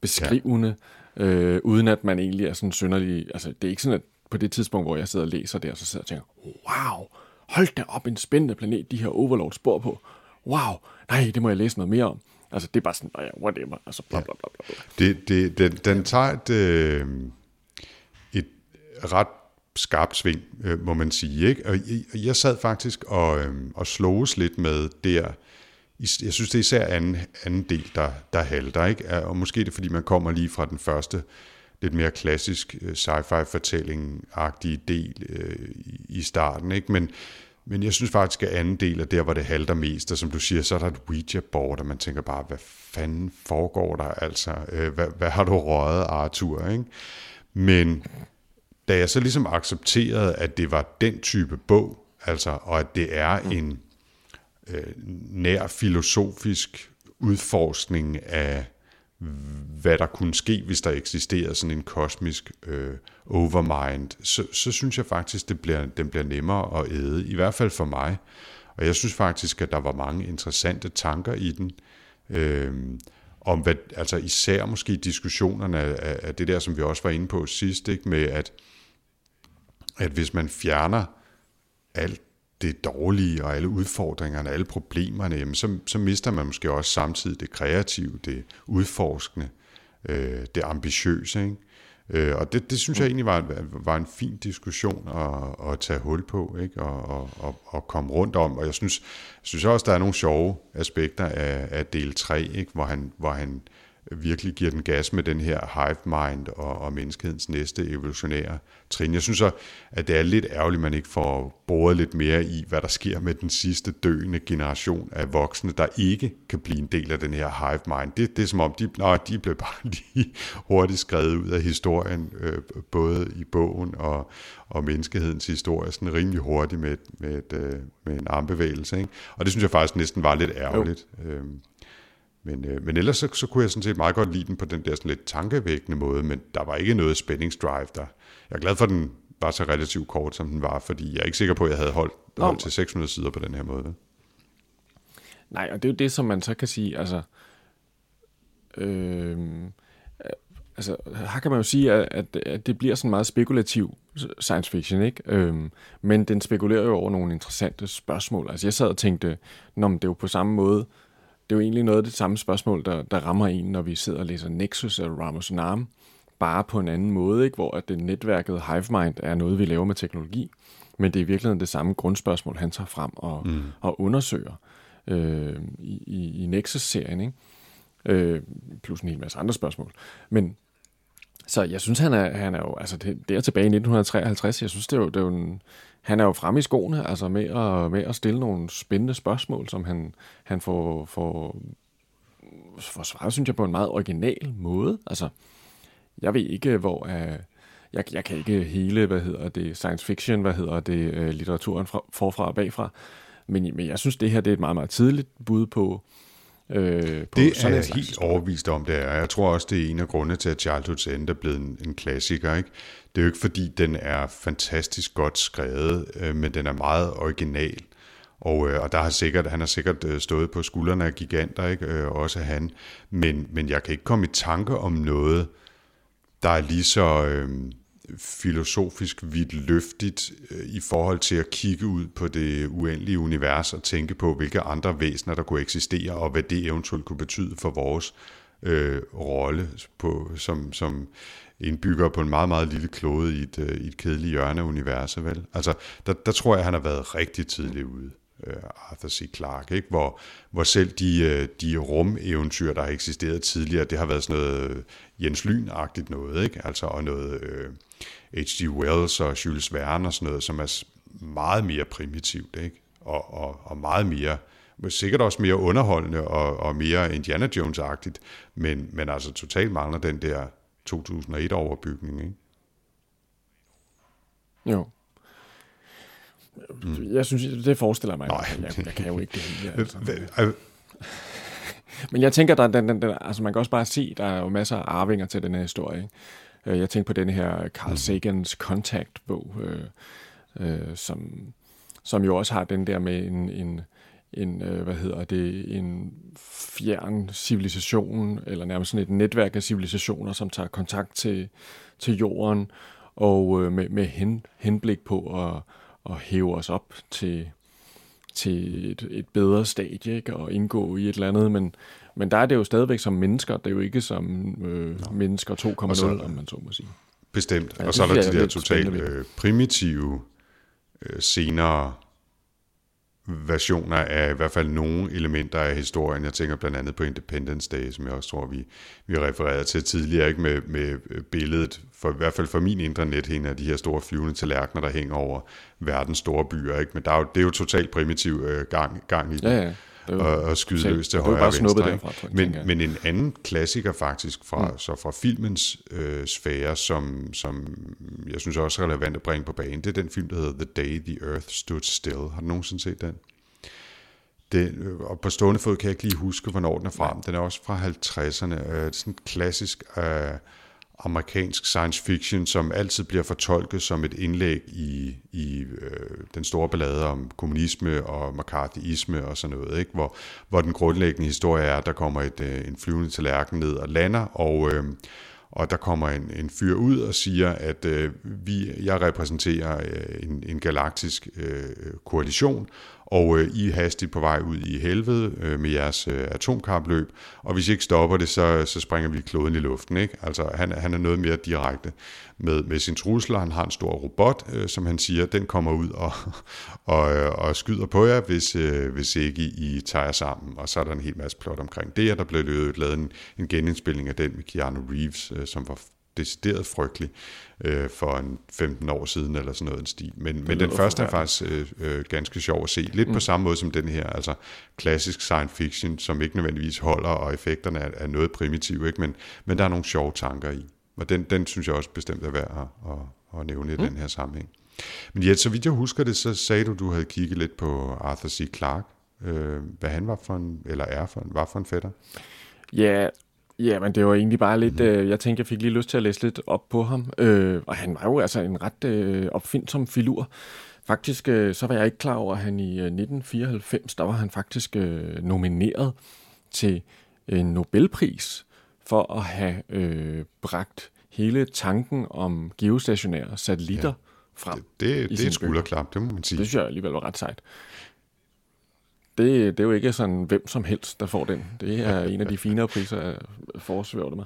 beskrivende, ja. Uden at man egentlig er sådan synderlig... Altså det er ikke sådan, at på det tidspunkt, hvor jeg sidder og læser der, så sidder jeg og tænker, wow, hold da op, en spændende planet, de her overlords bor på. Wow, nej, det må jeg læse noget mere om. Altså det er bare sådan, whatever, altså bla bla bla bla. Den tager et ret... skarp sving, må man sige, ikke? Og jeg sad faktisk og sloges lidt med der. Jeg synes, det er især anden del, der halter, ikke? Og måske er det, fordi man kommer lige fra den første lidt mere klassisk sci-fi-fortælling-agtige del i starten, ikke? Men jeg synes faktisk, at anden del er der, hvor det halter mest, og som du siger, så er der et Ouija-board, og man tænker bare, hvad fanden foregår der altså? Hvad har du røget, Arthur, ikke? Men da jeg så ligesom accepterede, at det var den type bog, altså, og at det er en nær filosofisk udforskning af, hvad der kunne ske, hvis der eksisterede sådan en kosmisk overmind, så synes jeg faktisk, den bliver nemmere at æde, i hvert fald for mig. Og jeg synes faktisk, at der var mange interessante tanker i den, om hvad, altså især måske diskussionerne af det der, som vi også var inde på sidst, ikke? Med at hvis man fjerner alt det dårlige og alle udfordringerne, alle problemerne, jamen så mister man måske også samtidig det kreative, det udforskende, det ambitiøse, ikke? Og det synes jeg egentlig var en fin diskussion at tage hul på, ikke? Og komme rundt om. Og jeg synes også, der er nogle sjove aspekter af del 3, ikke? Hvor han virkelig giver den gas med den her hive mind og menneskehedens næste evolutionære trin. Jeg synes så, at det er lidt ærgerligt, man ikke får boret lidt mere i, hvad der sker med den sidste døende generation af voksne, der ikke kan blive en del af den her hive mind. Det er som om, de blev bare lige hurtigt skrevet ud af historien, både i bogen og menneskehedens historie, sådan rimelig hurtigt med en armbevægelse, ikke? Og det synes jeg faktisk næsten var lidt ærgerligt. Jo. Men ellers så kunne jeg sådan set meget godt lide den på den der sådan lidt tankevækkende måde, men der var ikke noget spændingsdrive der. Jeg er glad for, at den var så relativt kort, som den var, fordi jeg er ikke sikker på, at jeg havde holdt til 600 sider på den her måde. Nej, og det er jo det, som man så kan sige, altså her kan man jo sige, at det bliver sådan meget spekulativ science fiction, ikke? Men den spekulerer jo over nogle interessante spørgsmål. Altså jeg sad og tænkte, nå, men det er jo på samme måde, det er jo egentlig noget af det samme spørgsmål, der rammer en, når vi sidder og læser Nexus af Ramaswamy, bare på en anden måde, ikke? Hvor at det netværket HiveMind er noget, vi laver med teknologi, men det er i virkeligheden det samme grundspørgsmål, han tager frem og undersøger i Nexus-serien, ikke? Plus en hel masse andre spørgsmål. Men så jeg synes, han er jo, altså det er tilbage i 1953, jeg synes, det er jo en, han er jo fremme i skoene, altså med at stille nogle spændende spørgsmål, som han får svaret, synes jeg, på en meget original måde. Altså, jeg ved ikke, hvor jeg kan ikke hele, science fiction, litteraturen forfra og bagfra, men jeg synes, det her, det er et meget, meget tidligt bud på, det er jeg helt overbevist om, det er. Jeg tror også, det er en af grundene til, at Childhood's End er blevet en klassiker, ikke? Det er jo ikke, fordi den er fantastisk godt skrevet, men den er meget original. Og han har sikkert stået på skuldrene af giganter, ikke? Også han. Men jeg kan ikke komme i tanke om noget, der er lige så filosofisk vidtløftigt i forhold til at kigge ud på det uendelige univers og tænke på, hvilke andre væsener, der kunne eksistere, og hvad det eventuelt kunne betyde for vores rolle som indbyggere på en meget, meget lille klode i et kedeligt hjørne af universet, vel? Altså, der tror jeg, han har været rigtig tidligt ude, Arthur C. Clarke, ikke? Hvor selv de rumeventyr, der har eksisteret tidligere, det har været sådan noget Jens Lyn-agtigt noget, ikke? Altså, og noget H.G. Wells og Jules Verne og sådan noget, som er meget mere primitivt, ikke? Og meget mere, sikkert også mere underholdende og mere Indiana Jones-agtigt, men altså totalt mangler den der 2001-overbygning, ikke? Jo. Jeg synes, det forestiller mig. Jeg kan jo ikke det hele. Altså. Men jeg tænker, der, altså man kan også bare se, der er jo masser af arvinger til den her historie. Jeg tænker på den her Carl Sagans Kontakt-bog, som jo også har den der med en en fjern civilisation, eller nærmest sådan et netværk af civilisationer, som tager kontakt til jorden, og med henblik på at hæve os op til et bedre stadie, ikke? Og indgå i et eller andet, men der er det jo stadigvæk som mennesker, det er jo ikke som mennesker 2,0, så, om man så må sige. Bestemt, ja, og så er der de der totalt primitive, senere versioner af i hvert fald nogle elementer af historien. Jeg tænker blandt andet på Independence Day, som jeg også tror, vi refererede til tidligere, ikke med billedet, for, i hvert fald for min indre net, en af de her store flyvende tallerkener, der hænger over verdens store byer. Ikke? Men der er jo, det er jo totalt primitiv gang i det. Ja. Og skyde løs til højre og venstre. Men en anden klassiker faktisk fra filmens sfære, som jeg synes også er relevant at bringe på banen, det er den film, der hedder The Day the Earth Stood Still. Har du nogensinde set den? Og på stående fod kan jeg ikke lige huske, hvornår den er frem. Den er også fra 50'erne. Det er sådan et klassisk amerikansk science fiction, som altid bliver fortolket som et indlæg i den store ballade om kommunisme og McCarthyisme og sådan noget, ikke? Hvor den grundlæggende historie er, at der kommer en flyvende tallerken ned og lander, og der kommer en fyr ud og siger, at jeg repræsenterer en galaktisk koalition, og I er hastigt på vej ud i helvede med jeres atomkapløb, og hvis I ikke stopper det, så springer vi kloden i luften, ikke? Altså, han er noget mere direkte med sin trusler. Han har en stor robot, som han siger, den kommer ud og skyder på jer, hvis ikke I tager sammen, og så er der en hel masse plot omkring det, og der blev lavet en genindspilning af den med Keanu Reeves, som var decideret frygtelig for en 15 år siden, eller sådan noget en stil. Men den første er faktisk ganske sjov at se. Lidt på samme måde som den her, altså klassisk science fiction, som ikke nødvendigvis holder, og effekterne er noget primitive, ikke? Men der er nogle sjove tanker i. Og den synes jeg også bestemt er værd at nævne i den her sammenhæng. Men ja, så vidt jeg husker det, så sagde du havde kigget lidt på Arthur C. Clarke. Hvad han var for en, eller var for en fætter? Ja, men det var egentlig bare lidt, jeg tænkte, jeg fik lige lyst til at læse lidt op på ham. Og han var jo altså en ret opfindsom filur. Faktisk, så var jeg ikke klar over, at han i 1994, der var han faktisk nomineret til en Nobelpris for at have bragt hele tanken om geostationære satellitter frem. Det er en skulderklap, det må man sige. Det synes jeg alligevel var ret sejt. Det er jo ikke sådan, hvem som helst, der får den. Det er en af de finere priser, jeg forsværger mig.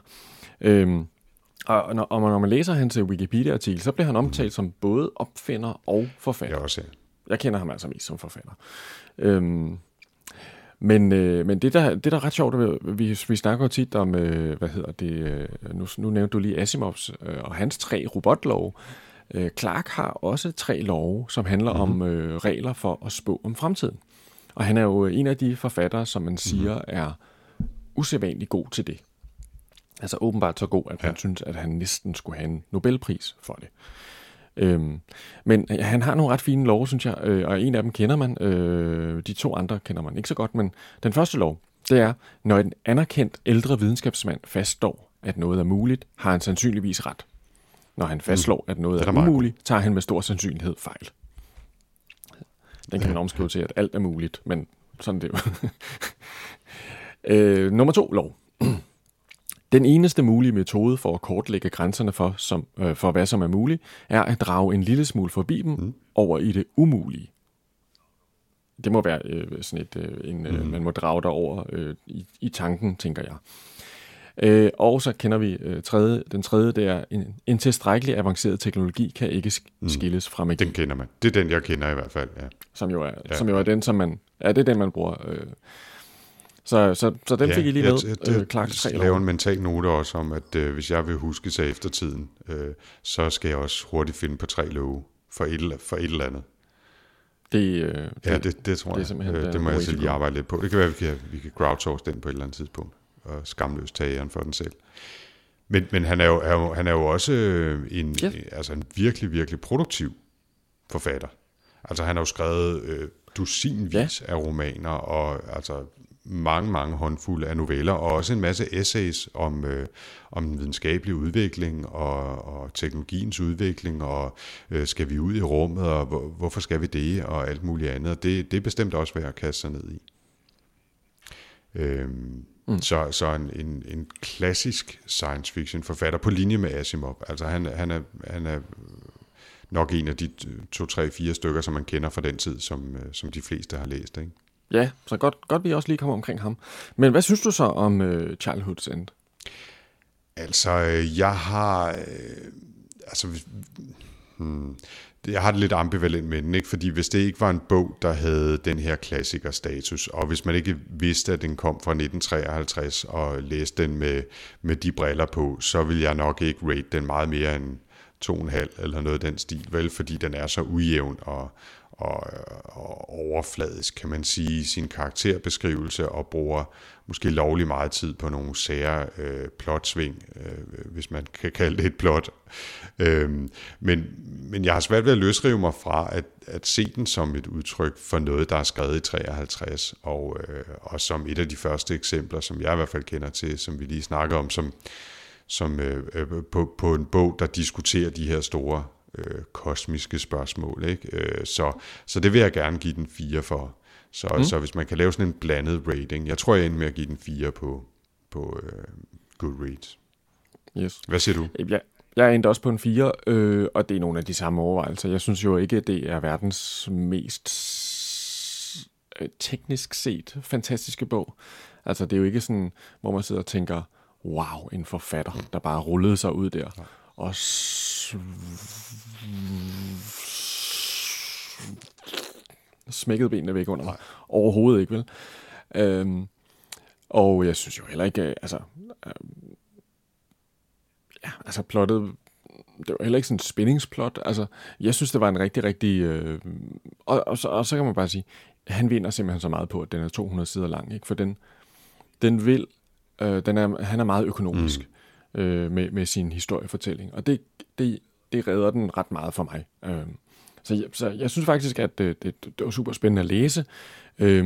Og når man læser hans Wikipedia-artikel, så bliver han omtalt som både opfinder og forfatter. Jeg kender ham altså mest som forfatter. Men det der er ret sjovt, vi snakker jo tit om, nu nævnte du lige Asimovs og hans 3 robotlove. Clarke har også 3 love, som handler om regler for at spå om fremtiden. Og han er jo en af de forfattere, som man siger er usædvanligt god til det. Altså åbenbart så god, at man synes, at han næsten skulle have en Nobelpris for det. Men han har nogle ret fine love, synes jeg, og en af dem kender man. De 2 andre kender man ikke så godt, men den første lov, det er, når en anerkendt ældre videnskabsmand fastslår, at noget er muligt, har han sandsynligvis ret. Når han fastslår, at noget er umuligt, tager han med stor sandsynlighed fejl. Den kan man omskrive til, at alt er muligt, men sådan det jo. Nummer 2 lov. Den eneste mulige metode for at kortlægge grænserne for hvad som er muligt, er at drage en lille smule forbi dem over i det umulige. Det må være sådan et, man må drage derover i tanken, tænker jeg. Og så kender vi den tredje, det er en tilstrækkelig avanceret teknologi kan ikke skilles fra magi. Den kender man. Det er den, jeg kender i hvert fald, ja. Som jo er den, som man... Ja, det er den, man bruger. Så den fik I lige med. Clarkes 3 love. Jeg laver en mental note også om, at hvis jeg vil huske sig efter tiden, så skal jeg også hurtigt finde på 3 love for et eller andet. Det tror jeg. Det må jeg selv lige arbejde lidt på. Det kan være, vi kan crowdsource den på et eller andet tidspunkt. Og skamløst tage æren for den selv. Men han er jo også en virkelig, virkelig produktiv forfatter. Altså han har jo skrevet dusinvis af romaner, og altså mange, mange håndfulde af noveller, og også en masse essays om den videnskabelige udvikling, og teknologiens udvikling, og skal vi ud i rummet, og hvorfor skal vi det, og alt muligt andet. Og det er bestemt også værd at kaste sig ned i. Så en klassisk science fiction forfatter på linje med Asimov. Altså han er nok en af de 2, 3, 4 stykker, som man kender fra den tid, som de fleste har læst, ikke? Ja, så godt vi også lige kommer omkring ham. Men hvad synes du så om Childhood's End? Altså, jeg har... jeg har det lidt ambivalent med den, ikke? Fordi hvis det ikke var en bog, der havde den her klassikerstatus, og hvis man ikke vidste, at den kom fra 1953 og læste den med de briller på, så ville jeg nok ikke rate den meget mere end 2,5 eller noget den stil, vel? Fordi den er så ujævn og overfladisk, kan man sige, sin karakterbeskrivelse, og bruger måske lovlig meget tid på nogle sære plotsving, hvis man kan kalde det et plot. Men jeg har svært ved at løsrive mig fra at se den som et udtryk for noget, der er skrevet i 53, og som et af de første eksempler, som jeg i hvert fald kender til, som vi lige snakker om, som på en bog, der diskuterer de her store kosmiske spørgsmål, ikke? Så det vil jeg gerne give den 4 for. Så hvis man kan lave sådan en blandet rating, jeg tror jeg ender med at give den 4 på Goodreads. Yes. Hvad siger du? Jeg endte også på en 4, og det er nogle af de samme overvejelser. Jeg synes jo ikke, at det er verdens mest teknisk set fantastiske bog. Altså det er jo ikke sådan, hvor man sidder og tænker, wow, en forfatter, der bare rullede sig ud der. Ja. Og smækkede benene væk under mig. Overhovedet ikke, vel? Og jeg synes jo heller ikke, plottet, det var heller ikke sådan et spændingsplot. Altså, jeg synes, det var en rigtig, rigtig... Og så kan man bare sige, han vinder simpelthen så meget på, at den er 200 sider lang, ikke? For han er meget økonomisk. Mm. Med sin historiefortælling. Og det redder den ret meget for mig. Så jeg synes faktisk, at det var super spændende at læse. Jeg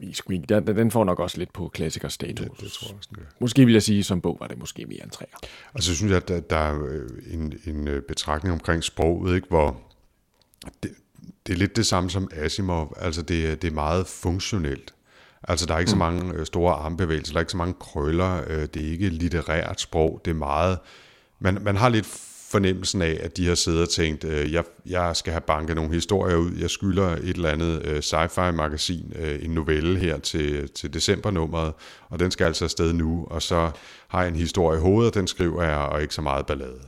ved sgu ikke, den får nok også lidt på klassikerstatus. Det tror jeg også, den gør. Måske vil jeg sige, som bog var det måske mere end 3'er. Og så synes jeg, at der er en betragtning omkring sproget, ikke, hvor det er lidt det samme som Asimov. Altså det er meget funktionelt. Altså, der er ikke så mange store armbevægelser, der er ikke så mange krøller, det er ikke litterært sprog, det er meget... Man har lidt fornemmelsen af, at de har siddet og tænkt, jeg skal have banket nogle historier ud, jeg skylder et eller andet sci-fi-magasin en novelle her til decembernummeret, og den skal altså afsted nu, og så har jeg en historie i hovedet, og den skriver jeg, og ikke så meget ballade.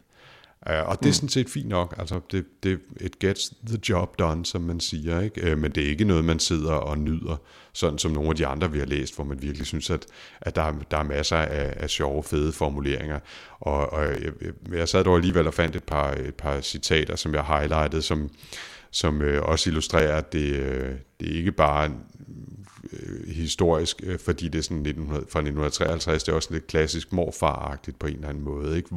Og det er sådan set fint nok, altså it gets the job done, som man siger, ikke? Men det er ikke noget, man sidder og nyder, sådan som nogle af de andre, vi har læst, hvor man virkelig synes, at der er masser af sjove, fede formuleringer. Og jeg sad dog alligevel og fandt et par citater, som jeg highlightede, som også illustrerer, at det er ikke bare historisk, fordi det er sådan fra 1953, det er også lidt klassisk morfaragtigt på en eller anden måde, ikke?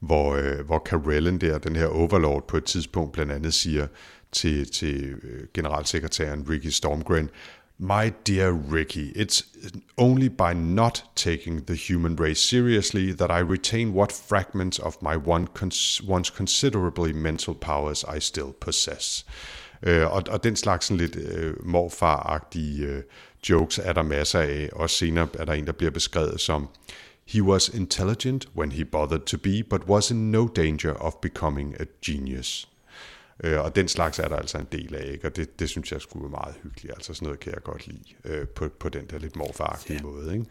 Hvor Karellen der, den her overlord, på et tidspunkt blandt andet siger til generalsekretæren Ricky Stormgren, "My dear Ricky, it's only by not taking the human race seriously that I retain what fragments of my once considerably mental powers I still possess." Og den slags sådan lidt morfaragtige jokes er der masser af, og senere er der en, der bliver beskrevet som, "He was intelligent when he bothered to be, but was in no danger of becoming a genius." Og den slags er der altså en del af, ikke? Og det synes jeg skulle være meget hyggeligt. Altså sådan noget kan jeg godt lide på den der lidt morfaragtige måde, ikke?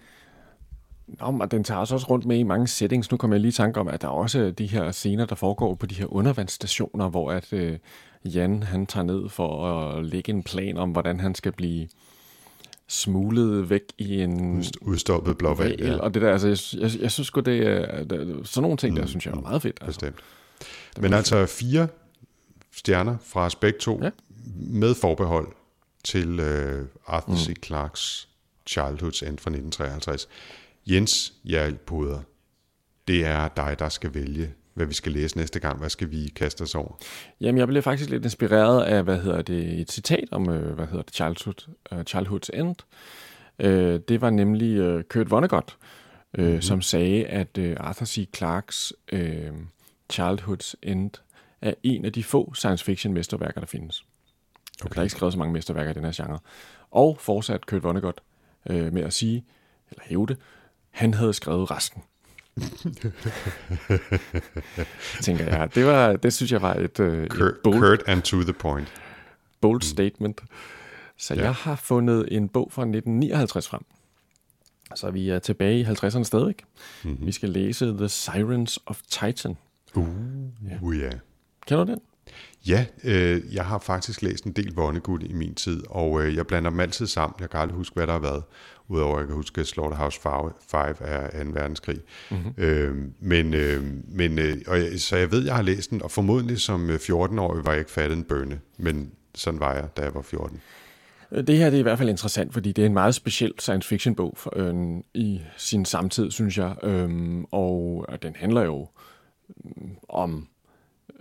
Nå, men den tager også rundt med i mange settings. Nu kommer jeg lige i tanke om, at der er også de her scener, der foregår på de her undervandsstationer, hvor at Jan, han tager ned for at lægge en plan om, hvordan han skal blive smuglet væk i en udstoppet blåval, ja. Og det der, altså jeg synes godt det er sådan nogle ting der, synes jeg er meget fedt, altså. Bestemt. Men altså 4 stjerner fra os begge to, ja, med forbehold til Arthur C. Clarkes Childhood's End fra 1953. Jens J. Alpoder, det er dig, der skal vælge, hvad vi skal læse næste gang. Hvad skal vi kaste os over? Jamen, jeg blev faktisk lidt inspireret af, et citat om, Childhood's End. Det var nemlig Kurt Vonnegut, som sagde, at Arthur C. Clarkes Childhood's End er en af de få science fiction mesterværker, der findes. Okay. Der er ikke skrevet så mange mesterværker i den her genre. Og fortsat Kurt Vonnegut med at sige, eller hævde, han havde skrevet resten. Tænker jeg, det synes jeg var et bold and to the point, bold statement. Så jeg har fundet en bog fra 1959 frem. Så vi er tilbage i 50'erne stadig. Vi skal læse The Sirens of Titan. Ja. Kender du den? Ja, jeg har faktisk læst en del Vonnegut i min tid, og jeg blander dem altid sammen. Jeg kan aldrig huske, hvad der har været, udover at jeg kan huske, at Slaughterhouse-Five er 2. verdenskrig. Mm-hmm. Så jeg ved, jeg har læst den, og formodentlig som 14-årig var jeg ikke fattet en bønne, men sådan var jeg, da jeg var 14. Det her det er i hvert fald interessant, fordi det er en meget speciel science-fiction-bog i sin samtid, synes jeg. Og den handler jo om...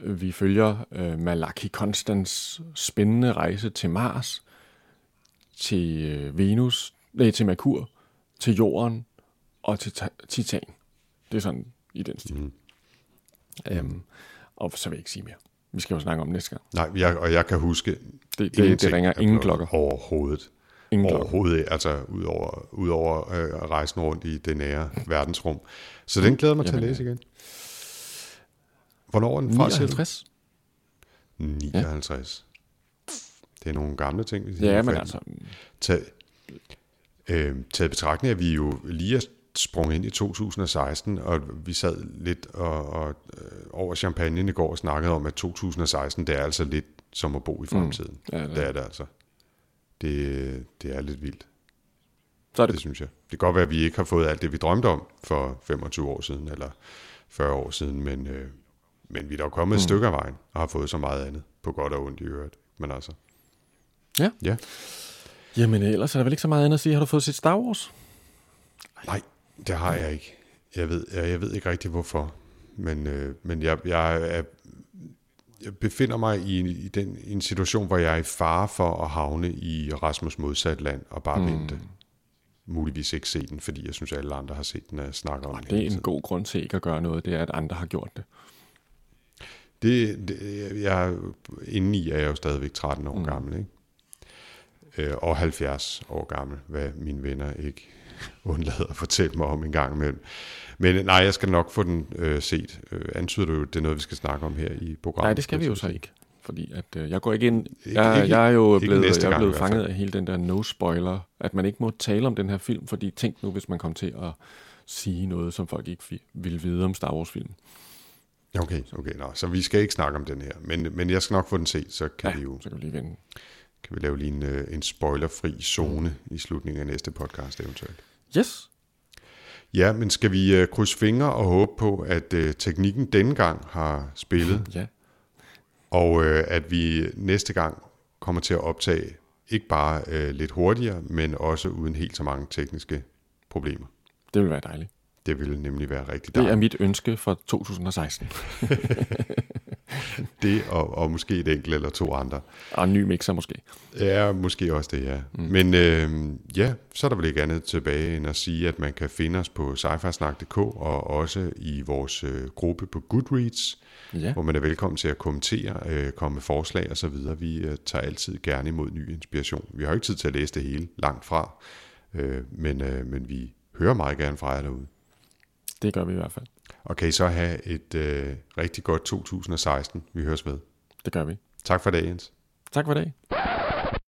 Vi følger Malachi Constance spændende rejse til Mars, til Venus, til Merkur, til Jorden og til Titan. Det er sådan i den stil. Mm. Og så vil jeg ikke sige mere. Vi skal jo snakke om næste gang. Nej, jeg kan huske... Det ringer ingen klokker. Overhovedet. Altså udover rejsen rundt i det nære verdensrum. Så den glæder mig til at læse igen. Hvornår er den fra? 59. 59. Ja. Det er nogle gamle ting, vi siger. Ja, men altså... Taget betragtning, at vi jo lige er sprunget ind i 2016, og vi sad lidt over champagnen i går og snakkede om, at 2016, det er altså lidt som at bo i fremtiden. Mm. Ja, det er det altså. Det er lidt vildt. Så er det synes jeg. Det kan godt være, at vi ikke har fået alt det, vi drømte om for 25 år siden, eller 40 år siden, men vi er da kommet et stykke af vejen, og har fået så meget andet, på godt og ondt i øret. Men altså... Ja. Jamen ellers er der vel ikke så meget andet at sige. Har du fået set Star Wars? Nej, det har jeg ikke. Jeg ved ikke rigtig hvorfor. Men jeg befinder mig i en situation, hvor jeg er i fare for at havne i Rasmus Modsatland og bare vente. Muligvis ikke se den, fordi jeg synes, at alle andre har set den og snakker om det. Det er en god grund til ikke at gøre noget, det er, at andre har gjort det. Indeni er jeg jo stadigvæk 13 år gammel, ikke? Og 70 år gammel, hvad mine venner ikke undlader at fortælle mig om en gang imellem. Men nej, jeg skal nok få den set. Antyder du jo, det er noget, vi skal snakke om her i programmet? Nej, det skal vi jo så ikke, fordi at, jeg går ikke ind. Jeg er jo blevet fanget af hele den der no-spoiler, at man ikke må tale om den her film, fordi tænk nu, hvis man kom til at sige noget, som folk ikke ville vide om Star Wars-filmen. Okay, nej, så vi skal ikke snakke om den her, men jeg skal nok få den set, så kan vi jo så kan vi lige lave lige en spoilerfri zone i slutningen af næste podcast eventuelt. Yes. Ja, men skal vi krydse fingre og håbe på, at teknikken denne gang har spillet, og at vi næste gang kommer til at optage ikke bare lidt hurtigere, men også uden helt så mange tekniske problemer. Det vil være dejligt. Det ville nemlig være rigtig dejligt. Det er mit ønske for 2016. Det og måske et enkelt eller to andre. Og en ny mixer måske. Ja, måske også det, ja. Mm. Men så er der vel ikke andet tilbage end at sige, at man kan finde os på sci-fi-snak.dk og også i vores gruppe på Goodreads, hvor man er velkommen til at kommentere, komme med forslag osv. Vi tager altid gerne imod ny inspiration. Vi har ikke tid til at læse det hele, langt fra, men vi hører meget gerne fra jer derude. Det gør vi i hvert fald. Og kan I så have et rigtig godt 2016. Vi høres ved. Det gør vi. Tak for i dag, Jens. Tak for i dag.